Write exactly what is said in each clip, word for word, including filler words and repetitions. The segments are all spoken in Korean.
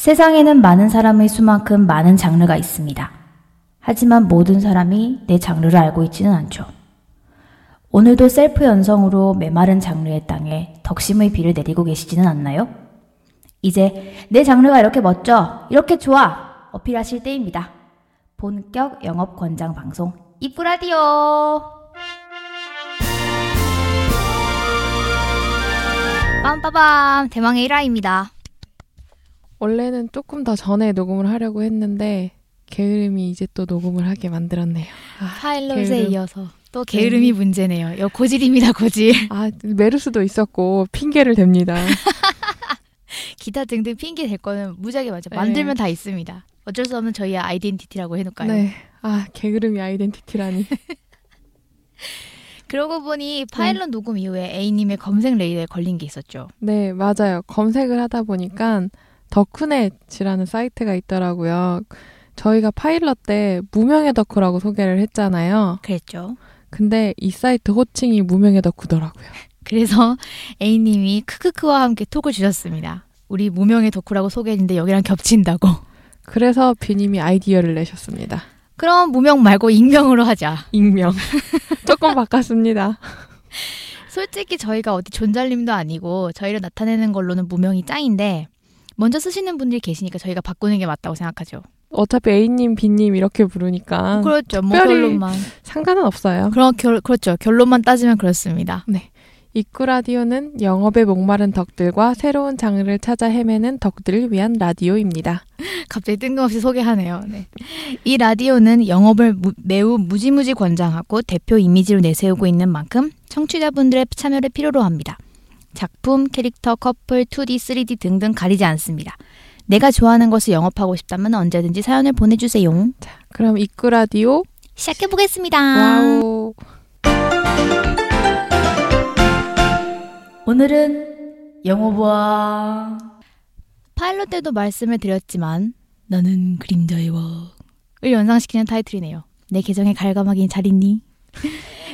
세상에는 많은 사람의 수만큼 많은 장르가 있습니다. 하지만 모든 사람이 내 장르를 알고 있지는 않죠. 오늘도 셀프 연성으로 메마른 장르의 땅에 덕심의 비를 내리고 계시지는 않나요? 이제 내 장르가 이렇게 멋져, 이렇게 좋아 어필하실 때입니다. 본격 영업 권장 방송 이쁘라디오! 빰빠밤! 대망의 일 화입니다. 원래는 조금 더 전에 녹음을 하려고 했는데 게으름이 이제 또 녹음을 하게 만들었네요. 아, 파일럿에 게으름. 이어서 또 게으름이 게으름. 문제네요. 여 고질입니다. 고질. 아, 메르스도 있었고 핑계를 댑니다. 기타 등등 핑계 댈 거는 무지하게 맞죠. 만들면 네. 다 있습니다. 어쩔 수 없는 저희의 아이덴티티라고 해놓을까요? 네. 아, 게으름이 아이덴티티라니. 그러고 보니 파일럿 음. 녹음 이후에 A님의 검색 레이더에 걸린 게 있었죠. 네, 맞아요. 검색을 하다 보니까 덕후넷이라는 사이트가 있더라고요. 저희가 파일럿 때 무명의 덕후라고 소개를 했잖아요. 그랬죠. 근데 이 사이트 호칭이 무명의 덕후더라고요. 그래서 A님이 크크크와 함께 톡을 주셨습니다. 우리 무명의 덕후라고 소개했는데 여기랑 겹친다고. 그래서 비님이 아이디어를 내셨습니다. 그럼 무명 말고 익명으로 하자. 익명. 조금 바꿨습니다. 솔직히 저희가 어디 존잘님도 아니고 저희를 나타내는 걸로는 무명이 짱인데 먼저 쓰시는 분들이 계시니까 저희가 바꾸는 게 맞다고 생각하죠. 어차피 A님, B님 이렇게 부르니까 그렇죠. 뭐 결론만. 상관은 없어요. 그럼 결, 그렇죠. 결론만 따지면 그렇습니다. 네. 이꾸라디오는 영업에 목마른 덕들과 새로운 장르를 찾아 헤매는 덕들을 위한 라디오입니다. 갑자기 뜬금없이 소개하네요. 네. 이 라디오는 영업을 무, 매우 무지무지 권장하고 대표 이미지로 내세우고 있는 만큼 청취자분들의 참여를 필요로 합니다. 작품, 캐릭터, 커플, 투디, 쓰리디 등등 가리지 않습니다. 내가 좋아하는 것을 영업하고 싶다면 언제든지 사연을 보내주세요. 자, 그럼 이꾸라디오 시작해보겠습니다. 와우. 오늘은 영어와 파일럿 때도 말씀을 드렸지만 나는 그림자의 왕을 연상시키는 타이틀이네요. 내 계정에 갈감하긴 잘 있니?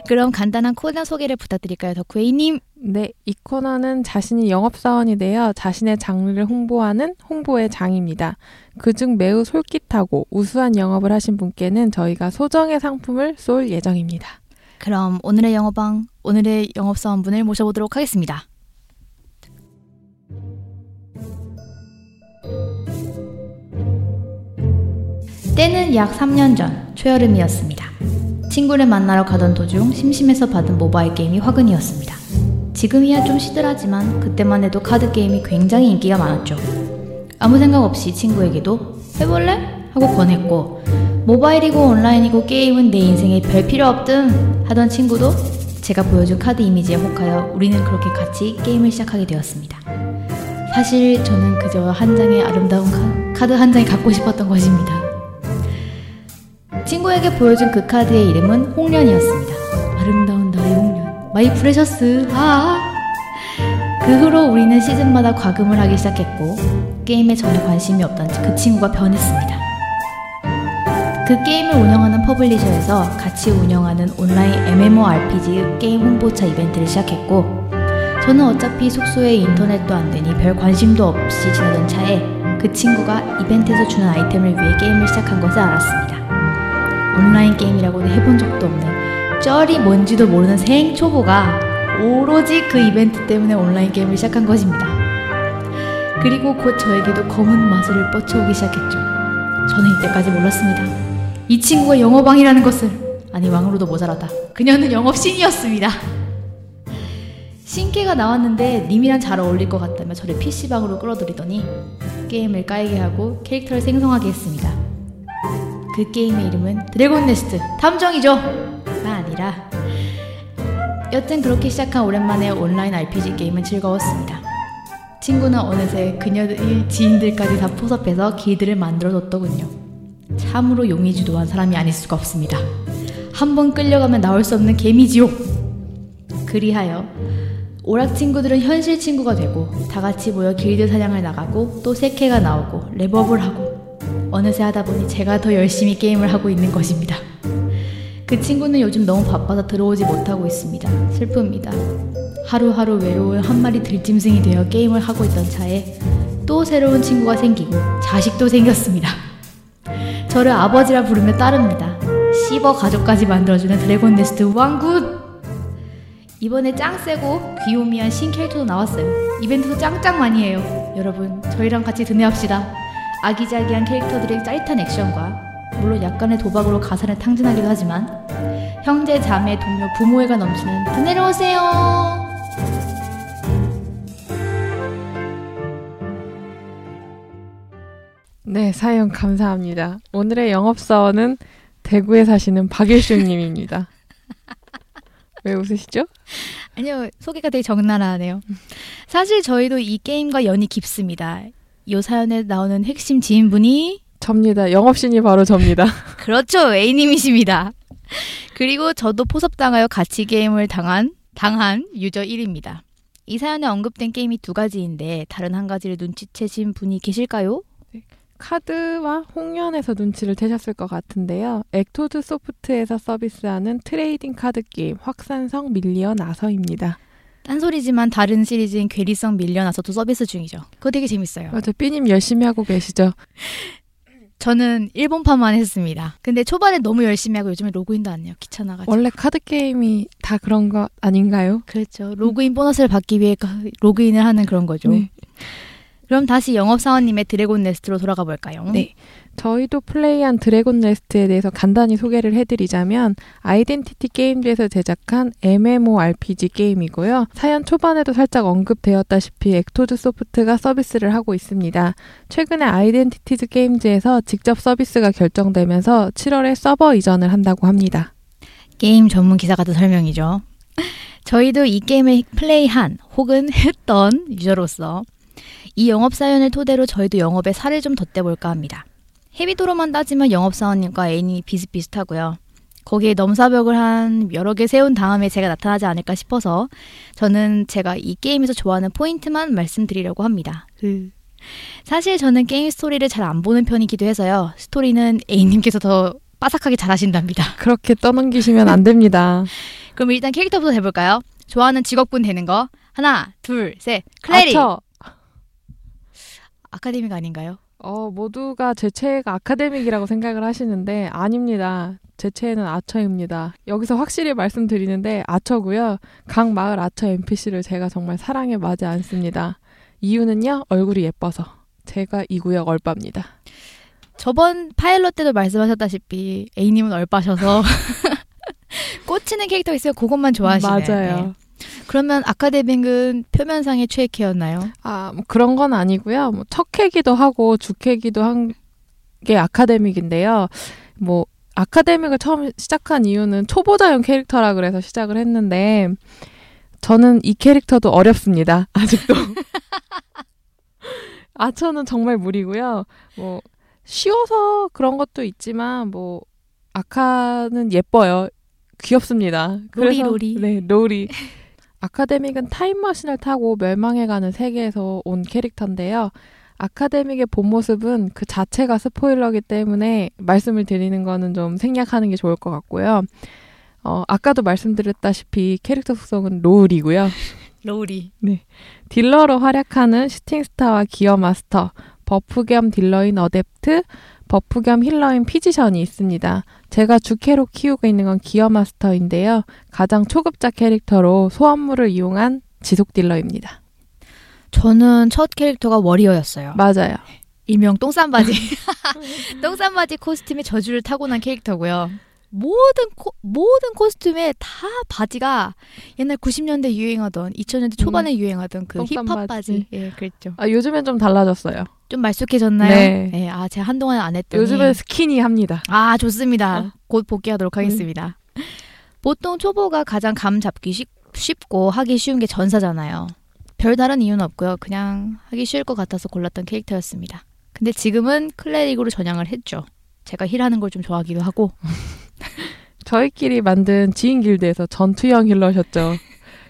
그럼 간단한 코너 소개를 부탁드릴까요? 덕후에이님. 네, 이 코너는 자신이 영업사원이 되어 자신의 장르를 홍보하는 홍보의 장입니다. 그중 매우 솔깃하고 우수한 영업을 하신 분께는 저희가 소정의 상품을 쏠 예정입니다. 그럼 오늘의 영어방, 오늘의 영업사원분을 모셔보도록 하겠습니다. 때는 약 삼 년 전 초여름이었습니다. 친구를 만나러 가던 도중 심심해서 받은 모바일 게임이 화근이었습니다. 지금이야 좀 시들하지만 그때만 해도 카드 게임이 굉장히 인기가 많았죠. 아무 생각 없이 친구에게도 해볼래? 하고 권했고 모바일이고 온라인이고 게임은 내 인생에 별 필요 없음 하던 친구도 제가 보여준 카드 이미지에 혹하여 우리는 그렇게 같이 게임을 시작하게 되었습니다. 사실 저는 그저 한 장의 아름다운 카드 한 장이 갖고 싶었던 것입니다. 친구에게 보여준 그 카드의 이름은 홍련이었습니다. 아름다운 나의 홍련, 마이 프레셔스. 아, 그 후로 우리는 시즌마다 과금을 하기 시작했고 게임에 전혀 관심이 없던 그 친구가 변했습니다. 그 게임을 운영하는 퍼블리셔에서 같이 운영하는 온라인 엠엠오알피지 게임 홍보차 이벤트를 시작했고 저는 어차피 숙소에 인터넷도 안 되니 별 관심도 없이 지내던 차에 그 친구가 이벤트에서 주는 아이템을 위해 게임을 시작한 것을 알았습니다. 온라인 게임이라고는 해본 적도 없는 쩔이 뭔지도 모르는 생초보가 오로지 그 이벤트 때문에 온라인 게임을 시작한 것입니다. 그리고 곧 저에게도 검은 마술을 뻗쳐오기 시작했죠. 저는 이때까지 몰랐습니다. 이 친구가 영어방이라는 것을. 아니, 왕으로도 모자라다. 그녀는 영업신이었습니다. 신캐가 나왔는데 님이랑 잘 어울릴 것 같다며 저를 피씨방으로 끌어들이더니 게임을 까이게 하고 캐릭터를 생성하게 했습니다. 그 게임의 이름은 드래곤네스트 탐정이죠가 아니라 여튼 그렇게 시작한 오랜만에 온라인 알피지 게임은 즐거웠습니다. 친구는 어느새 그녀의 지인들까지 다 포섭해서 길드를 만들어뒀더군요. 참으로 용의주도한 사람이 아닐 수가 없습니다. 한번 끌려가면 나올 수 없는 개미지옥! 그리하여 오락 친구들은 현실 친구가 되고 다같이 모여 길드 사냥을 나가고 또 세캐가 나오고 랩업을 하고 어느새 하다보니 제가 더 열심히 게임을 하고 있는 것입니다. 그 친구는 요즘 너무 바빠서 들어오지 못하고 있습니다. 슬픕니다. 하루하루 외로운 한 마리 들짐승이 되어 게임을 하고 있던 차에 또 새로운 친구가 생기고 자식도 생겼습니다. 저를 아버지라 부르며 따릅니다. 씹어 가족까지 만들어주는 드래곤네스트 왕굿! 이번에 짱 세고 귀요미한 신캐릭터도 나왔어요. 이벤트도 짱짱 많이 해요. 여러분, 저희랑 같이 드내합시다. 아기자기한 캐릭터들의 짜릿한 액션과 물론 약간의 도박으로 가사를 탕진하기도 하지만 형제, 자매, 동료, 부모애가 넘치는 드내러 오세요. 네, 사연 감사합니다. 오늘의 영업사원은 대구에 사시는 박일수님입니다. 왜 웃으시죠? 아니요, 소개가 되게 적나라하네요. 사실 저희도 이 게임과 연이 깊습니다. 이 사연에 나오는 핵심 지인분이 접니다. 영업신이 바로 접니다. 그렇죠. A님이십니다. 그리고 저도 포섭당하여 같이 게임을 당한 당한 유저 일입니다. 이 사연에 언급된 게임이 두 가지인데 다른 한 가지를 눈치채신 분이 계실까요? 네. 카드와 홍련에서 눈치를 채셨을 것 같은데요. 엑토드 소프트에서 서비스하는 트레이딩 카드 게임 확산성 밀리어 나서입니다. 딴소리지만 다른 시리즈인 괴리성 밀려나서도 서비스 중이죠. 그거 되게 재밌어요. 맞아, 삐님 열심히 하고 계시죠? 저는 일본판만 했습니다. 근데 초반에 너무 열심히 하고 요즘에 로그인도 안 해요. 귀찮아가지고. 원래 카드게임이 다 그런 거 아닌가요? 그렇죠. 로그인 음. 보너스를 받기 위해 로그인을 하는 그런 거죠. 네. 그럼 다시 영업사원님의 드래곤네스트로 돌아가 볼까요? 네. 저희도 플레이한 드래곤네스트에 대해서 간단히 소개를 해드리자면 아이덴티티 게임즈에서 제작한 엠엠오알피지 게임이고요. 사연 초반에도 살짝 언급되었다시피 엑토드 소프트가 서비스를 하고 있습니다. 최근에 아이덴티티즈 게임즈에서 직접 서비스가 결정되면서 칠월에 서버 이전을 한다고 합니다. 게임 전문 기사 같은 설명이죠. 저희도 이 게임을 플레이한 혹은 했던 유저로서 이 영업사연을 토대로 저희도 영업에 살을 좀 덧대볼까 합니다. 헤비도로만 따지면 영업사원님과 애인이 비슷비슷하고요. 거기에 넘사벽을 한 여러 개 세운 다음에 제가 나타나지 않을까 싶어서 저는 제가 이 게임에서 좋아하는 포인트만 말씀드리려고 합니다. 음. 사실 저는 게임 스토리를 잘 안 보는 편이기도 해서요. 스토리는 애인님께서 더 빠삭하게 잘하신답니다. 그렇게 떠넘기시면 안 됩니다. 그럼 일단 캐릭터부터 해볼까요? 좋아하는 직업군 되는 거. 하나, 둘, 셋. 클레리! 아처. 아카데미가 아닌가요? 어, 모두가 제 체가 아카데믹이라고 생각을 하시는데 아닙니다. 제 체는 아처입니다. 여기서 확실히 말씀드리는데 아처고요. 각 마을 아처 엔피씨를 제가 정말 사랑에 맞지 않습니다. 이유는요. 얼굴이 예뻐서. 제가 이 구역 얼빠입니다. 저번 파일럿 때도 말씀하셨다시피 A님은 얼빠셔서 꽂히는 캐릭터 있어요. 그것만 좋아하시네요. 맞아요. 네. 그러면 아카데믹은 표면상의 최애캐였나요? 아, 뭐 그런 건 아니고요. 뭐 척캐기도 하고 주캐기도 한 게 아카데믹인데요. 뭐 아카데믹을 처음 시작한 이유는 초보자용 캐릭터라 그래서 시작을 했는데 저는 이 캐릭터도 어렵습니다. 아직도. 아처는 정말 무리고요. 뭐 쉬워서 그런 것도 있지만 뭐 아카는 예뻐요. 귀엽습니다. 그래서, 로리 로리. 네, 로리. 아카데믹은 타임머신을 타고 멸망해가는 세계에서 온 캐릭터인데요. 아카데믹의 본 모습은 그 자체가 스포일러이기 때문에 말씀을 드리는 거는 좀 생략하는 게 좋을 것 같고요. 어, 아까도 말씀드렸다시피 캐릭터 속성은 로울이고요. 로울이. 네. 딜러로 활약하는 슈팅스타와 기어 마스터, 버프 겸 딜러인 어댑트, 버프 겸 힐러인 피지션이 있습니다. 제가 주캐로 키우고 있는 건 기어마스터인데요. 가장 초급자 캐릭터로 소환물을 이용한 지속 딜러입니다. 저는 첫 캐릭터가 워리어였어요. 맞아요. 일명 똥싼바지. 똥싼바지 코스튬의 저주를 타고난 캐릭터고요. 모든, 코, 모든 코스튬에 다 바지가 옛날 구십 년대 유행하던 이천 년대 초반에 음. 유행하던 그 힙합 바지. 예, 그랬죠. 아, 요즘엔 좀 달라졌어요. 좀 말쑥해졌나요? 네. 네. 아, 제가 한동안 안 했더니. 요즘엔 스키니합니다. 아, 좋습니다. 어? 곧 복귀하도록 하겠습니다. 음. 보통 초보가 가장 감 잡기 쉽, 쉽고 하기 쉬운 게 전사잖아요. 별다른 이유는 없고요. 그냥 하기 쉬울 것 같아서 골랐던 캐릭터였습니다. 근데 지금은 클레릭으로 전향을 했죠. 제가 힐하는 걸 좀 좋아하기도 하고. 저희끼리 만든 지인 길드에서 전투형 힐러셨죠.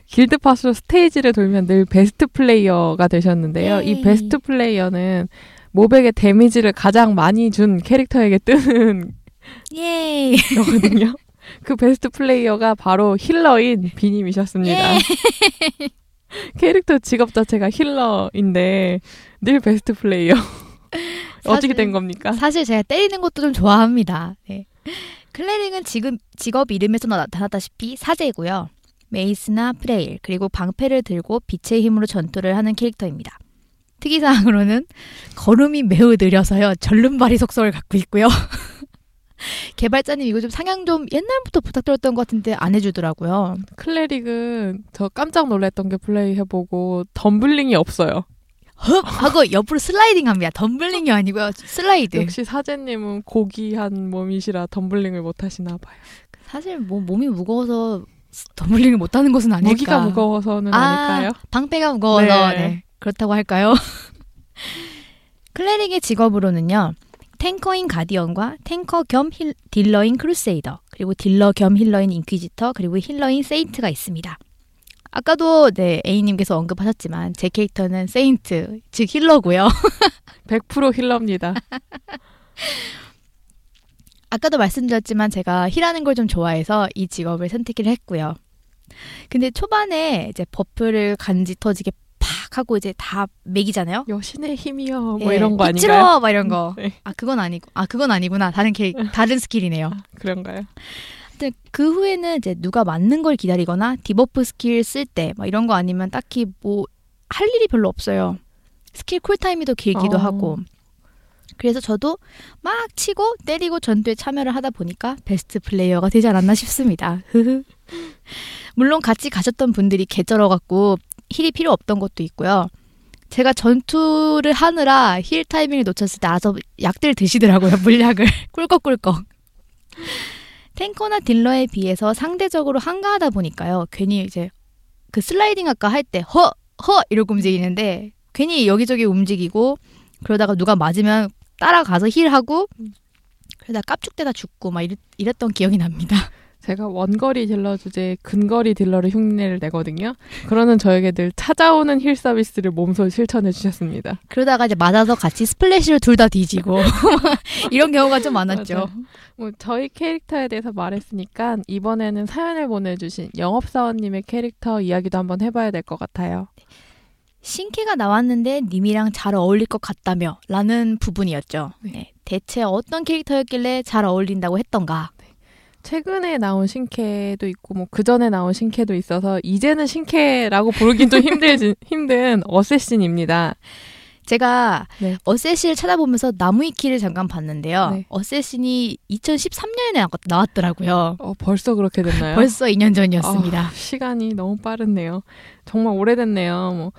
길드 파수로 스테이지를 돌면 늘 베스트 플레이어가 되셨는데요. 에이. 이 베스트 플레이어는 몹에게 데미지를 가장 많이 준 캐릭터에게 뜨는 거거든요. 그 베스트 플레이어가 바로 힐러인 비님이셨습니다. 캐릭터 직업 자체가 힐러인데 늘 베스트 플레이어. 어떻게 된 겁니까? 사실 제가 때리는 것도 좀 좋아합니다. 네. 클레릭은 지금 직업 이름에서나 나타났다시피 사제이고요. 메이스나 프레일, 그리고 방패를 들고 빛의 힘으로 전투를 하는 캐릭터입니다. 특이사항으로는 걸음이 매우 느려서요. 절름발이 속성을 갖고 있고요. 개발자님 이거 좀 상향 좀 옛날부터 부탁드렸던 것 같은데 안 해주더라고요. 클레릭은 저 깜짝 놀랐던 게 플레이해보고 덤블링이 없어요. 헉! 하고 옆으로 슬라이딩합니다. 덤블링이 아니고요. 슬라이드. 역시 사제님은 고귀한 몸이시라 덤블링을 못하시나 봐요. 사실 뭐 몸이 무거워서 덤블링을 못하는 것은 아닐까. 무기가 무거워서는 아, 아닐까요? 방패가 무거워서. 네. 네. 그렇다고 할까요? 클레릭의 직업으로는요. 탱커인 가디언과 탱커 겸 힐, 딜러인 크루세이더, 그리고 딜러 겸 힐러인 인퀴지터, 그리고 힐러인 세인트가 있습니다. 아까도 네, A님께서 언급하셨지만 제 캐릭터는 세인트, 즉 힐러고요. 백 퍼센트 힐러입니다. 아까도 말씀드렸지만 제가 힐하는 걸 좀 좋아해서 이 직업을 선택을 했고요. 근데 초반에 이제 버프를 간지 터지게 팍 하고 이제 다 매기잖아요. 여신의 힘이요. 뭐 예, 이런 거 아닌가요? 빛으로 막 이런 거. 네. 아 그건 아니고, 아 그건 아니구나. 다른 캐릭, 다른 스킬이네요. 아, 그런가요? 그 후에는 이제 누가 맞는 걸 기다리거나 디버프 스킬 쓸 때 막 이런 거 아니면 딱히 뭐 할 일이 별로 없어요. 스킬 쿨타임이 더 길기도 어. 하고. 그래서 저도 막 치고 때리고 전투에 참여를 하다 보니까 베스트 플레이어가 되지 않았나 싶습니다. 물론 같이 가셨던 분들이 개쩔어갖고 힐이 필요 없던 것도 있고요. 제가 전투를 하느라 힐 타이밍을 놓쳤을 때 아서 약들 드시더라고요. 물약을. 꿀꺽꿀꺽. 탱커나 딜러에 비해서 상대적으로 한가하다 보니까요. 괜히 이제 그 슬라이딩 아까 할 때 허! 허! 이러고 움직이는데 괜히 여기저기 움직이고 그러다가 누가 맞으면 따라가서 힐하고 그러다 깝죽대다 죽고 막 이랬, 이랬던 기억이 납니다. 제가 원거리 딜러 주제에 근거리 딜러로 흉내를 내거든요. 그러는 저에게 늘 찾아오는 힐 서비스를 몸소 실천해 주셨습니다. 그러다가 이제 맞아서 같이 스플래시로 둘 다 뒤지고 이런 경우가 좀 많았죠. 뭐 저희 캐릭터에 대해서 말했으니까 이번에는 사연을 보내주신 영업사원님의 캐릭터 이야기도 한번 해봐야 될 것 같아요. 신캐가 나왔는데 님이랑 잘 어울릴 것 같다며 라는 부분이었죠. 네. 대체 어떤 캐릭터였길래 잘 어울린다고 했던가. 최근에 나온 신캐도 있고 뭐 그전에 나온 신캐도 있어서 이제는 신캐라고 부르긴 좀 힘들진, 힘든 어쌔신입니다. 제가 네. 어쌔신을 찾아보면서 나무위키를 잠깐 봤는데요. 네. 어쌔신이 이천십삼 년에 나왔더라고요. 어, 벌써 그렇게 됐나요? 벌써 이 년 전이었습니다. 어, 시간이 너무 빠르네요. 정말 오래됐네요. 뭐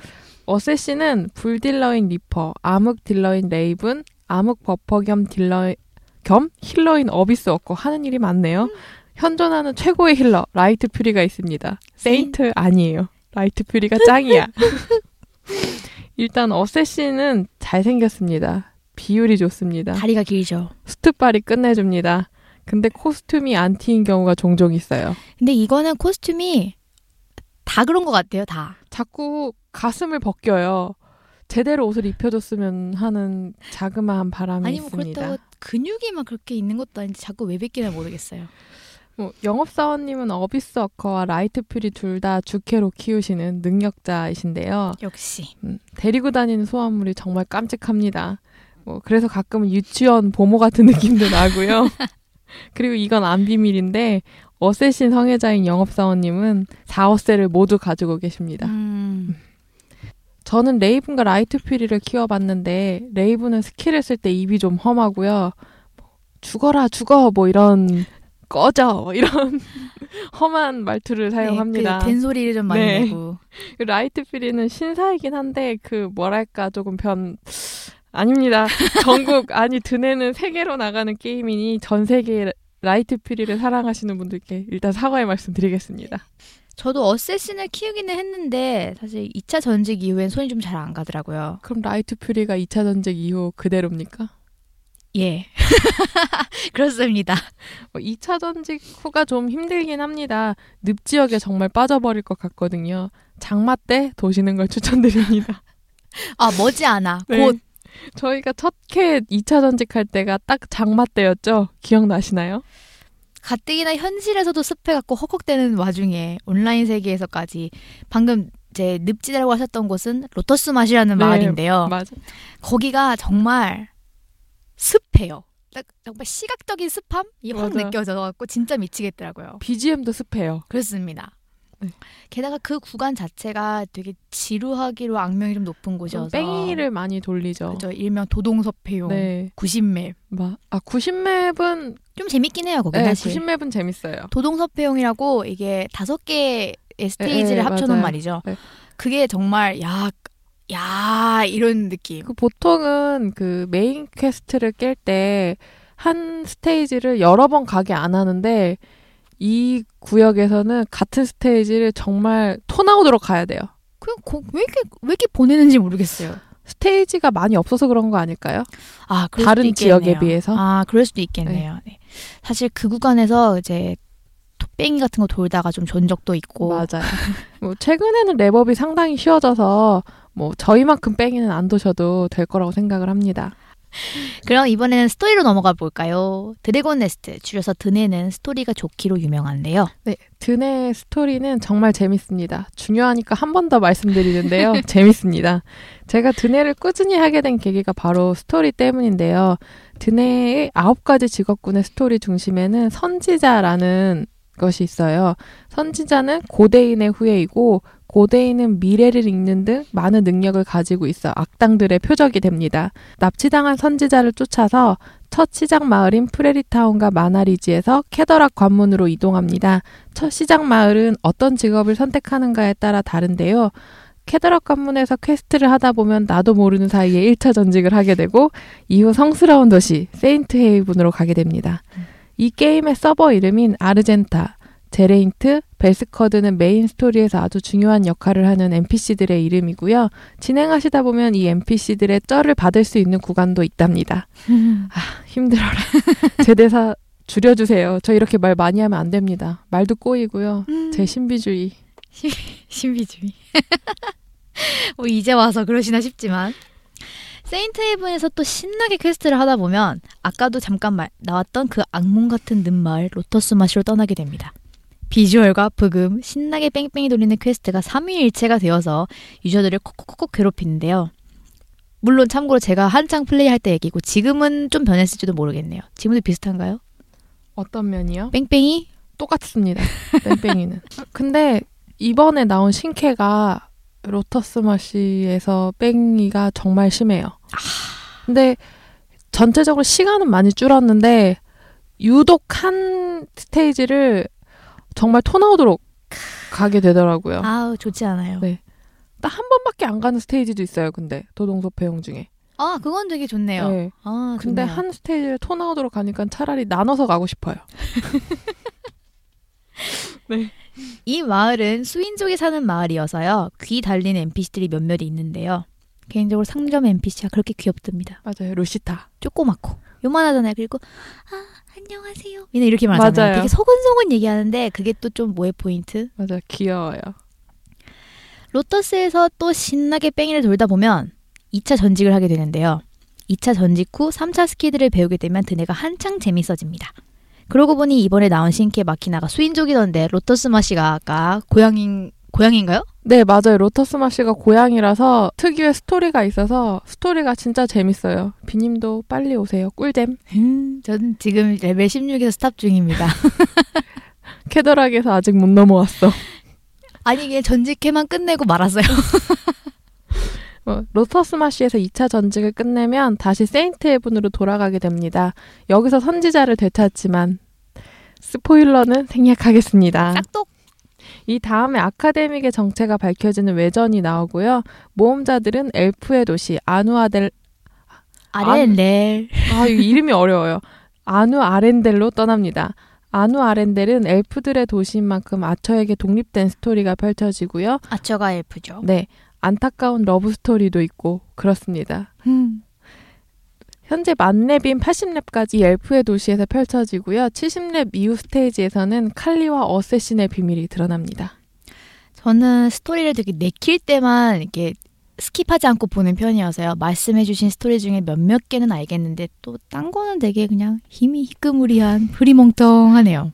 어쌔신은 불딜러인 리퍼, 암흑 딜러인 레이븐, 암흑 버퍼 겸 딜러 겸 힐러인 어비스 얻고 하는 일이 많네요. 음. 현존하는 최고의 힐러 라이트 퓨리가 있습니다. 세인트 아니에요. 라이트 퓨리가 짱이야. 일단 어쌔신은 잘생겼습니다. 비율이 좋습니다. 다리가 길죠. 스트빨이 끝내줍니다. 근데 코스튬이 안티인 경우가 종종 있어요. 근데 이거는 코스튬이 다 그런 것 같아요. 다. 자꾸 가슴을 벗겨요. 제대로 옷을 입혀줬으면 하는 자그마한 바람이 아니, 뭐 있습니다. 그렇다고 근육이 막 그렇게 있는 것도 아닌지 자꾸 왜 뵙기나 모르겠어요. 뭐 영업사원님은 어비스 워커와 라이트 퓨리 둘 다 주캐로 키우시는 능력자이신데요. 역시. 음, 데리고 다니는 소환물이 정말 깜찍합니다. 뭐 그래서 가끔은 유치원 보모 같은 느낌도 나고요. 그리고 이건 안 비밀인데 어쌔신 성애자인 영업사원님은 사 어쌔를 모두 가지고 계십니다. 음... 저는 레이븐과 라이트 퓨리를 키워봤는데 레이븐은 스킬을 쓸 때 입이 좀 험하고요. 죽어라 죽어 뭐 이런 꺼져 이런 험한 말투를 사용합니다. 네, 그 된소리를 좀 많이 네. 내고. 라이트 퓨리는 신사이긴 한데 그 뭐랄까 조금 변... 아닙니다. 전국 아니 드네는 세계로 나가는 게임이니 전 세계 라이트 퓨리를 사랑하시는 분들께 일단 사과의 말씀 드리겠습니다. 저도 어쌔신을 키우기는 했는데 사실 이 차 전직 이후엔 손이 좀 잘 안 가더라고요. 그럼 라이트 퓨리가 이 차 전직 이후 그대로입니까? 예. 그렇습니다. 이 차 전직 후가 좀 힘들긴 합니다. 늪지역에 정말 빠져버릴 것 같거든요. 장마 때 도시는 걸 추천드립니다. 아, 머지않아. 네. 곧. 저희가 첫 캐 이 차 전직할 때가 딱 장마 때였죠. 기억나시나요? 가뜩이나 현실에서도 습해갖고 헉헉대는 와중에 온라인 세계에서까지 방금 제 늪지대라고 하셨던 곳은 로터스 맛이라는 네, 마을인데요. 맞아. 거기가 정말 습해요. 딱 정말 시각적인 습함이 확 느껴져서 진짜 미치겠더라고요. 비지엠도 습해요. 그렇습니다. 네. 게다가 그 구간 자체가 되게 지루하기로 악명이 좀 높은 곳이어서 뺑이를 많이 돌리죠. 그렇죠. 일명 도동서패용 네. 구십 맵. 마, 아 구십 맵은 좀 재밌긴 해요. 거기 네, 사실. 구십 맵은 재밌어요. 도동서패용이라고 이게 다섯 개의 스테이지를 네, 합쳐놓은 맞아요. 말이죠. 네. 그게 정말 야, 야 이런 느낌. 그 보통은 그 메인 퀘스트를 깰 때 한 스테이지를 여러 번 가게 안 하는데 이 구역에서는 같은 스테이지를 정말 토 나오도록 가야 돼요. 그냥 고, 왜 이렇게 왜 이렇게 보내는지 모르겠어요. 스테이지가 많이 없어서 그런 거 아닐까요? 아, 그럴 다른 수도 있겠네요. 지역에 비해서. 아, 그럴 수도 있겠네요. 네. 사실 그 구간에서 이제 뺑이 같은 거 돌다가 좀 전 적도 있고. 맞아요. 뭐 최근에는 랩업이 상당히 쉬워져서 뭐 저희만큼 뺑이는 안 도셔도 될 거라고 생각을 합니다. 그럼 이번에는 스토리로 넘어가 볼까요? 드래곤네스트, 줄여서 드네는 스토리가 좋기로 유명한데요. 네, 드네 스토리는 정말 재밌습니다. 중요하니까 한 번 더 말씀드리는데요. 재밌습니다. 제가 드네를 꾸준히 하게 된 계기가 바로 스토리 때문인데요. 드네의 아홉 가지 직업군의 스토리 중심에는 선지자라는 것이 있어요. 선지자는 고대인의 후예이고 고대인은 미래를 읽는 등 많은 능력을 가지고 있어 악당들의 표적이 됩니다. 납치당한 선지자를 쫓아서 첫 시작 마을인 프레리타운과 마나리지에서 캐더락 관문으로 이동합니다. 첫 시작 마을은 어떤 직업을 선택하는가에 따라 다른데요. 캐더락 관문에서 퀘스트를 하다 보면 나도 모르는 사이에 일 차 전직을 하게 되고 이후 성스러운 도시 세인트 헤이븐으로 가게 됩니다. 이 게임의 서버 이름인 아르젠타, 제레인트, 벨스커드는 메인 스토리에서 아주 중요한 역할을 하는 엔피씨들의 이름이고요. 진행하시다 보면 이 엔피씨들의 쩔을 받을 수 있는 구간도 있답니다. 아, 힘들어라. 제 대사 줄여주세요. 저 이렇게 말 많이 하면 안 됩니다. 말도 꼬이고요. 음. 제 신비주의. 신, 신비주의. 뭐 이제 와서 그러시나 싶지만. 세인트 헤이븐에서 또 신나게 퀘스트를 하다 보면 아까도 잠깐 말, 나왔던 그 악몽 같은 늪마을 로터스 마시로 떠나게 됩니다. 비주얼과 부금, 신나게 뺑뺑이 돌리는 퀘스트가 삼위일체가 되어서 유저들을 콕콕콕콕 괴롭히는데요. 물론 참고로 제가 한창 플레이할 때 얘기고 지금은 좀 변했을지도 모르겠네요. 지금도 비슷한가요? 어떤 면이요? 뺑뺑이? 똑같습니다. 뺑뺑이는. 근데 이번에 나온 신캐가 로터스 마시에서 뺑이가 정말 심해요. 아... 근데 전체적으로 시간은 많이 줄었는데 유독 한 스테이지를 정말 토 나오도록 가게 되더라고요. 아우 좋지 않아요. 네, 딱 한 번밖에 안 가는 스테이지도 있어요. 근데 도동서패용 중에. 아 그건 되게 좋네요. 네. 아, 근데 좋네요. 한 스테이지를 토 나오도록 가니까 차라리 나눠서 가고 싶어요. 네. 이 마을은 수인족이 사는 마을이어서요. 귀 달린 엔피씨들이 몇몇이 있는데요. 개인적으로 상점 엔피씨가 그렇게 귀엽답니다. 맞아요. 루시타. 조그맣고. 요만하잖아요. 그리고 아 안녕하세요. 얘는 이렇게 말하잖아요. 되게 서근서근 얘기하는데 그게 또 좀 뭐의 포인트? 맞아요. 귀여워요. 로터스에서 또 신나게 뺑이를 돌다 보면 이 차 전직을 하게 되는데요. 이 차 전직 후 삼 차 스키드를 배우게 되면 드네가 한창 재밌어집니다. 그러고 보니 이번에 나온 신캐 마키나가 수인족이던데 로터스 마시가 아까 고양인, 고양인가요? 네, 맞아요. 로터스 마시가 고양이라서 특유의 스토리가 있어서 스토리가 진짜 재밌어요. 비님도 빨리 오세요. 꿀잼. 음, 저는 지금 레벨 십육에서 스탑 중입니다. 캐더락에서 아직 못 넘어왔어. 아니, 이게 전직캐만 끝내고 말았어요. 로터스마시에서 이 차 전직을 끝내면 다시 세인트 헤븐으로 돌아가게 됩니다. 여기서 선지자를 되찾지만 스포일러는 생략하겠습니다. 싹둑! 이 다음에 아카데믹의 정체가 밝혀지는 외전이 나오고요. 모험자들은 엘프의 도시 아누아델... 아렌델... 아, 아 이름이 어려워요. 아누아렌델로 떠납니다. 아누아렌델은 엘프들의 도시인 만큼 아처에게 독립된 스토리가 펼쳐지고요. 아처가 엘프죠. 네. 안타까운 러브스토리도 있고 그렇습니다. 음. 현재 만렙인 팔십 렙까지 엘프의 도시에서 펼쳐지고요. 칠십 렙 이후 스테이지에서는 칼리와 어쌔신의 비밀이 드러납니다. 저는 스토리를 되게 내킬 때만 이렇게 스킵하지 않고 보는 편이어서요. 말씀해주신 스토리 중에 몇몇 개는 알겠는데 또 딴 거는 되게 그냥 힘이 희끄무리한 흐리멍텅하네요.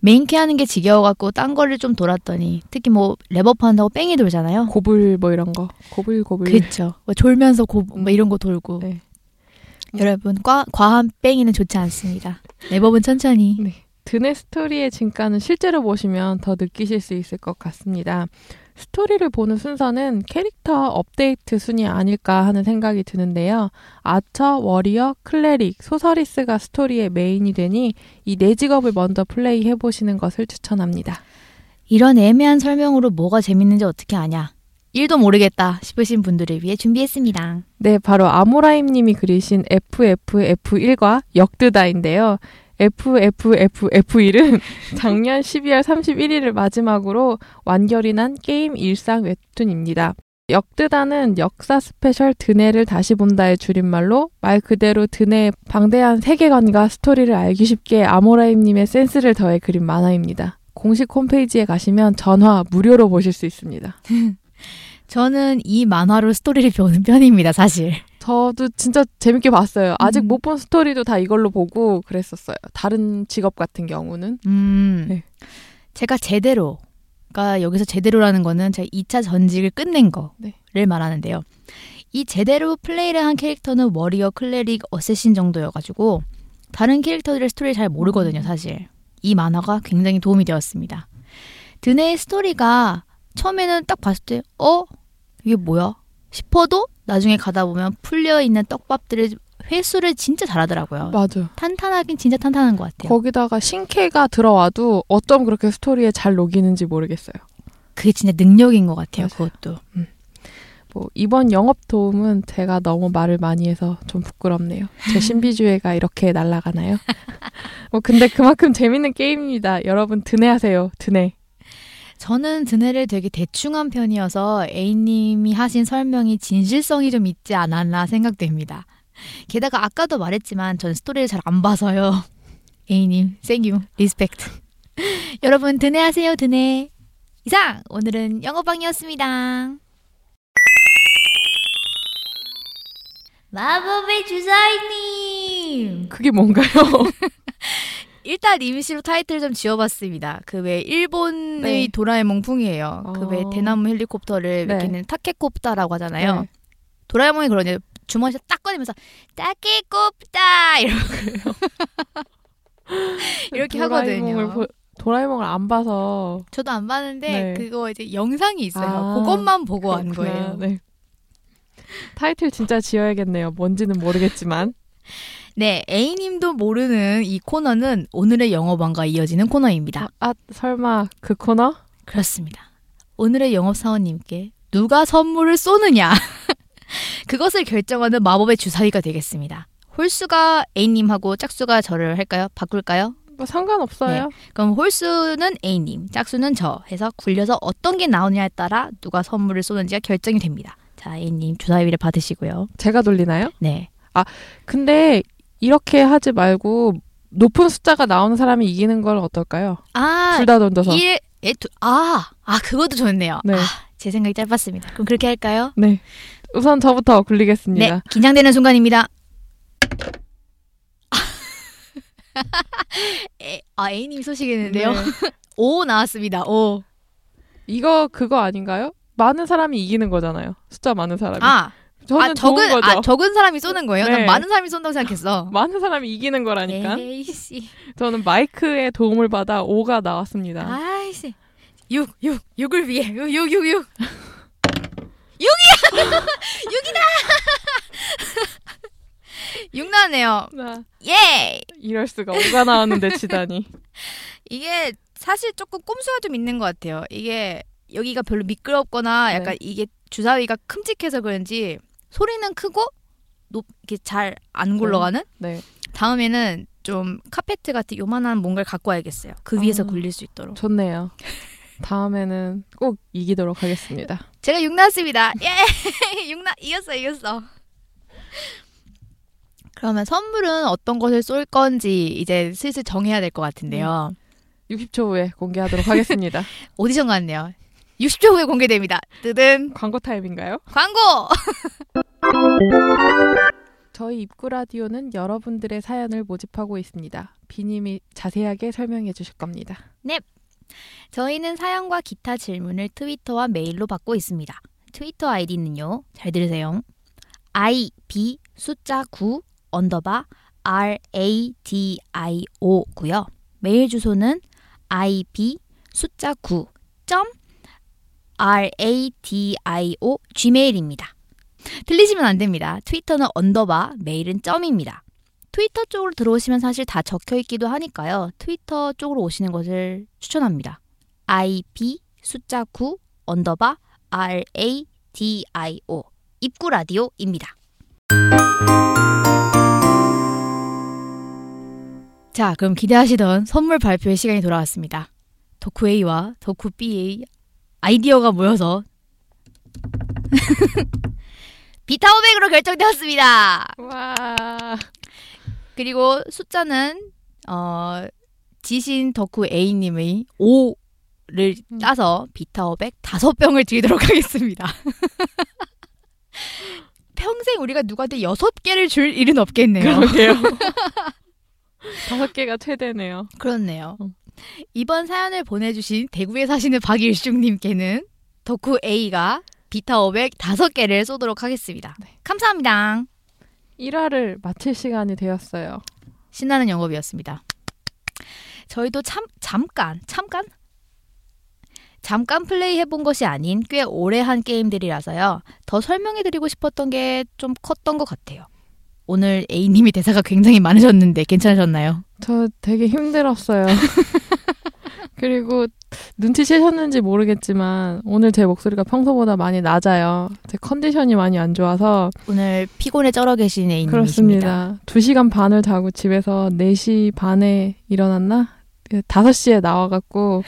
메인캐 하는 게 지겨워갖고 딴 거를 좀 돌았더니 특히 뭐 랩업 한다고 뺑이 돌잖아요. 고블 뭐 이런 거. 고블 고블. 그렇죠. 뭐 졸면서 고, 뭐 이런 거 돌고. 네. 여러분 과, 과한 뺑이는 좋지 않습니다. 랩업은 천천히. 네. 드네 스토리의 진가는 실제로 보시면 더 느끼실 수 있을 것 같습니다. 스토리를 보는 순서는 캐릭터 업데이트 순이 아닐까 하는 생각이 드는데요. 아처, 워리어, 클레릭, 소서리스가 스토리의 메인이 되니 이 네 직업을 먼저 플레이해보시는 것을 추천합니다. 이런 애매한 설명으로 뭐가 재밌는지 어떻게 아냐? 일도 모르겠다 싶으신 분들을 위해 준비했습니다. 네, 바로 아모라임님이 그리신 에프에프에프일과 역드다인데요. 에프에프에프에프일은 작년 십이월 삼십일일을 마지막으로 완결이 난 게임 일상 웹툰입니다. 역드다는 역사 스페셜 드네를 다시 본다의 줄임말로 말 그대로 드네의 방대한 세계관과 스토리를 알기 쉽게 아모라임님의 센스를 더해 그린 만화입니다. 공식 홈페이지에 가시면 전화 무료로 보실 수 있습니다. 저는 이 만화로 스토리를 배우는 편입니다, 사실. 저도 진짜 재밌게 봤어요. 아직 음. 못 본 스토리도 다 이걸로 보고 그랬었어요. 다른 직업 같은 경우는. 음. 네. 제가 제대로, 그러니까 여기서 제대로라는 거는 제가 이 차 전직을 끝낸 거를 네. 말하는데요. 이 제대로 플레이를 한 캐릭터는 워리어, 클레릭, 어쌔신 정도여가지고 다른 캐릭터들의 스토리를 잘 모르거든요, 사실. 이 만화가 굉장히 도움이 되었습니다. 드네의 스토리가 처음에는 딱 봤을 때 어? 이게 뭐야? 싶어도 나중에 가다 보면 풀려있는 떡밥들의 회수를 진짜 잘하더라고요. 맞아. 탄탄하긴 진짜 탄탄한 것 같아요. 거기다가 신캐가 들어와도 어쩜 그렇게 스토리에 잘 녹이는지 모르겠어요. 그게 진짜 능력인 것 같아요. 맞아요. 그것도. 음. 뭐 이번 영업 도움은 제가 너무 말을 많이 해서 좀 부끄럽네요. 제 신비주의가 이렇게 날아가나요? 뭐 근데 그만큼 재밌는 게임입니다. 여러분 드네하세요. 드네. 저는 드네를 되게 대충한 편이어서 A님이 하신 설명이 진실성이 좀 있지 않았나 생각됩니다. 게다가 아까도 말했지만 전 스토리를 잘 안 봐서요. A님, 땡큐, 리스펙트. 여러분 드네 하세요, 드네. 이상 오늘은 영어방이었습니다. 마법의 주사위님! 그게 뭔가요? 일단 임시로 타이틀 좀 지어봤습니다. 그 외 일본의 네. 도라에몽풍이에요. 어... 그 외 대나무 헬리콥터를 네. 이렇게는 타케콥타라고 하잖아요. 네. 도라에몽이 그러네요. 주머니에서 딱 꺼내면서 타케콥타 이러고 그래요. 이렇게 도라에몽을 하거든요. 보, 도라에몽을 안 봐서 저도 안 봤는데 네. 그거 이제 영상이 있어요. 아, 그것만 보고 그렇구나. 한 거예요. 네. 타이틀 진짜 지어야겠네요. 뭔지는 모르겠지만. 네, A님도 모르는 이 코너는 오늘의 영업왕과 이어지는 코너입니다. 아, 아, 설마 그 코너? 그렇습니다. 오늘의 영업사원님께 누가 선물을 쏘느냐 그것을 결정하는 마법의 주사위가 되겠습니다. 홀수가 A님하고 짝수가 저를 할까요? 바꿀까요? 뭐 상관없어요. 네, 그럼 홀수는 A님, 짝수는 저 해서 굴려서 어떤 게 나오느냐에 따라 누가 선물을 쏘는지가 결정이 됩니다. 자, A님 주사위를 받으시고요. 제가 돌리나요? 네. 아, 근데 이렇게 하지 말고 높은 숫자가 나오는 사람이 이기는 건 어떨까요? 아, 둘 다 던져서. 일, 예, 두, 아, 아, 그것도 좋네요. 네. 아, 제 생각이 짧았습니다. 그럼 그렇게 할까요? 네. 우선 저부터 굴리겠습니다. 네, 긴장되는 순간입니다. 에, 아, A님 소식이는데요. 네. 오 나왔습니다. 오. 이거 그거 아닌가요? 많은 사람이 이기는 거잖아요. 숫자 많은 사람이. 아. 저는 아, 적은, 거죠. 아, 적은 사람이 쏘는 거예요? 네. 난 많은 사람이 쏜다고 생각했어. 많은 사람이 이기는 거라니까. 에이씨. 저는 마이크의 도움을 받아 오가 나왔습니다. 아이씨. 육, 육, 육을 위해. 육, 육, 육, 육. 육이야! 육이다! 육 나왔네요. 나. 예! 이럴 수가. 오가 나왔는데 지다니. 이게 사실 조금 꼼수가 좀 있는 것 같아요. 이게 여기가 별로 미끄럽거나 약간 네. 이게 주사위가 큼직해서 그런지 소리는 크고 높, 이렇게 잘 안 굴러가는? 네. 다음에는 좀 카페트 같은 요만한 뭔가를 갖고 와야겠어요. 그 위에서 아, 굴릴 수 있도록. 좋네요. 다음에는 꼭 이기도록 하겠습니다. 제가 육 나왔습니다. 예! 육 나, 이겼어, 이겼어. 그러면 선물은 어떤 것을 쏠 건지 이제 슬슬 정해야 될 것 같은데요. 육십 초 후에 공개하도록 하겠습니다. 오디션 같네요. 육십 초 후에 공개됩니다. 뜨든. 광고 타임인가요? 광고! 저희 입구라디오는 여러분들의 사연을 모집하고 있습니다. 비님이 자세하게 설명해 주실 겁니다. 네. 저희는 사연과 기타 질문을 트위터와 메일로 받고 있습니다. 트위터 아이디는요. 잘 들으세요. 아이비 숫자 구 언더바 라디오고요. 메일 주소는 아이비 숫자 구 점 라디오 지메일입니다. 틀리시면 안 됩니다. 트위터는 언더바, 메일은 점입니다. 트위터 쪽으로 들어오시면 사실 다 적혀있기도 하니까요. 트위터 쪽으로 오시는 것을 추천합니다. 아이비 숫자 구 언더바 라디오 입구 라디오입니다. 자, 그럼 기대하시던 선물 발표의 시간이 돌아왔습니다. 덕후 A와 덕후 B의 아이디어가 모여서 비타오백으로 결정되었습니다. 와. 그리고 숫자는 어, 지신 덕후 A님의 오를 음. 따서 비타오백 다섯 병을 드리도록 하겠습니다. 평생 우리가 누구한테 여섯 개를 줄 일은 없겠네요. 그러게요. 다섯 개가 최대네요. 그렇네요. 어. 이번 사연을 보내주신 대구에 사시는 박일숙님께는 덕후 A가 비타오백 다섯 개를 쏘도록 하겠습니다. 네. 감사합니다. 일 화를 마칠 시간이 되었어요. 신나는 영업이었습니다. 저희도 참, 잠깐, 잠깐? 잠깐 플레이해본 것이 아닌 꽤 오래 한 게임들이라서요. 더 설명해드리고 싶었던 게 좀 컸던 것 같아요. 오늘 A님이 대사가 굉장히 많으셨는데 괜찮으셨나요? 저 되게 힘들었어요. 그리고 눈치채셨는지 모르겠지만 오늘 제 목소리가 평소보다 많이 낮아요. 제 컨디션이 많이 안 좋아서 오늘 피곤에 쩔어 계신 A님이십니다. 그렇습니다. 두 시간 반을 자고 집에서 네 시 반에 일어났나? 다섯 시에 나와갖고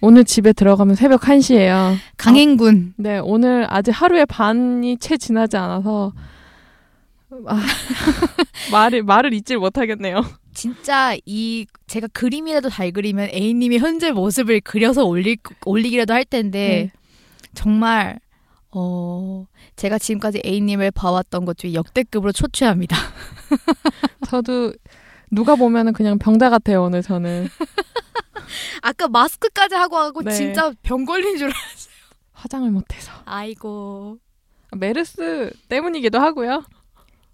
오늘 집에 들어가면 새벽 한 시예요. 강행군. 어, 네, 오늘 아직 하루의 반이 채 지나지 않아서 아, 말을, 말을 잊질 못하겠네요. 진짜 이 제가 그림이라도 잘 그리면 A님이 현재 모습을 그려서 올리, 올리기라도 할 텐데 음. 정말 어, 제가 지금까지 A님을 봐왔던 것 중에 역대급으로 초췌합니다. 저도 누가 보면은 그냥 병자 같아요. 오늘 저는 아까 마스크까지 하고 하고 네. 진짜 병 걸린 줄 알았어요. 화장을 못해서. 아이고. 메르스 때문이기도 하고요.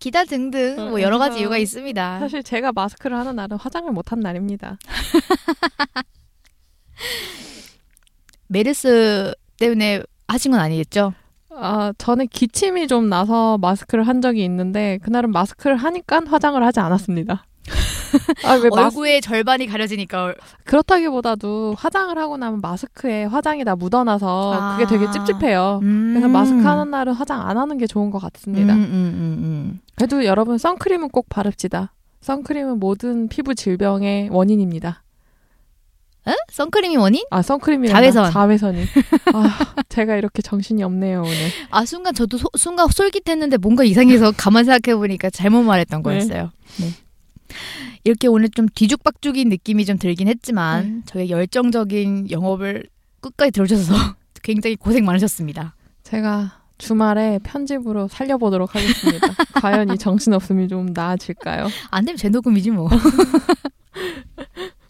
기타 등등 어, 뭐 여러 가지 이유가 있습니다. 사실 제가 마스크를 하는 날은 화장을 못한 날입니다. 메르스 때문에 하신 건 아니겠죠? 아, 저는 기침이 좀 나서 마스크를 한 적이 있는데 그날은 마스크를 하니까 화장을 하지 않았습니다. 아, 왜 얼굴의 마스... 절반이 가려지니까. 그렇다기보다도 화장을 하고 나면 마스크에 화장이 다 묻어나서 아~ 그게 되게 찝찝해요. 음~ 그래서 마스크 하는 날은 화장 안 하는 게 좋은 것 같습니다. 음, 음, 음, 음. 그래도 여러분 선크림은 꼭 바릅시다. 선크림은 모든 피부 질병의 원인입니다. 응? 선크림이 원인? 아, 선크림이 자외선. 자외선이. 아, 제가 이렇게 정신이 없네요, 오늘. 아, 순간 저도 소, 순간 솔깃했는데 뭔가 이상해서 가만 생각해보니까 잘못 말했던 거였어요. 네. 네. 이렇게 오늘 좀 뒤죽박죽인 느낌이 좀 들긴 했지만 음. 저의 열정적인 영업을 끝까지 들어주셔서 굉장히 고생 많으셨습니다. 제가 주말에 편집으로 살려보도록 하겠습니다. 과연 이 정신없음이 좀 나아질까요? 안 되면 제 녹음이지 뭐.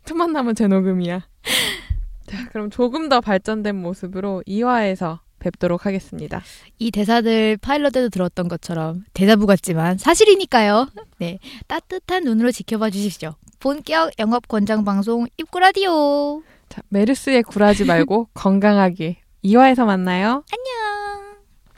틈만 나면 제 녹음이야. 자, 그럼 조금 더 발전된 모습으로 이 화에서 뵙도록 하겠습니다. 이 대사들 파일럿 때도 들었던 것처럼 대자부 같지만 사실이니까요. 네, 따뜻한 눈으로 지켜봐 주십시오. 본격 영업 권장 방송 입구라디오. 자, 메르스에 굴하지 말고 건강하게 이 화에서 만나요. 안녕.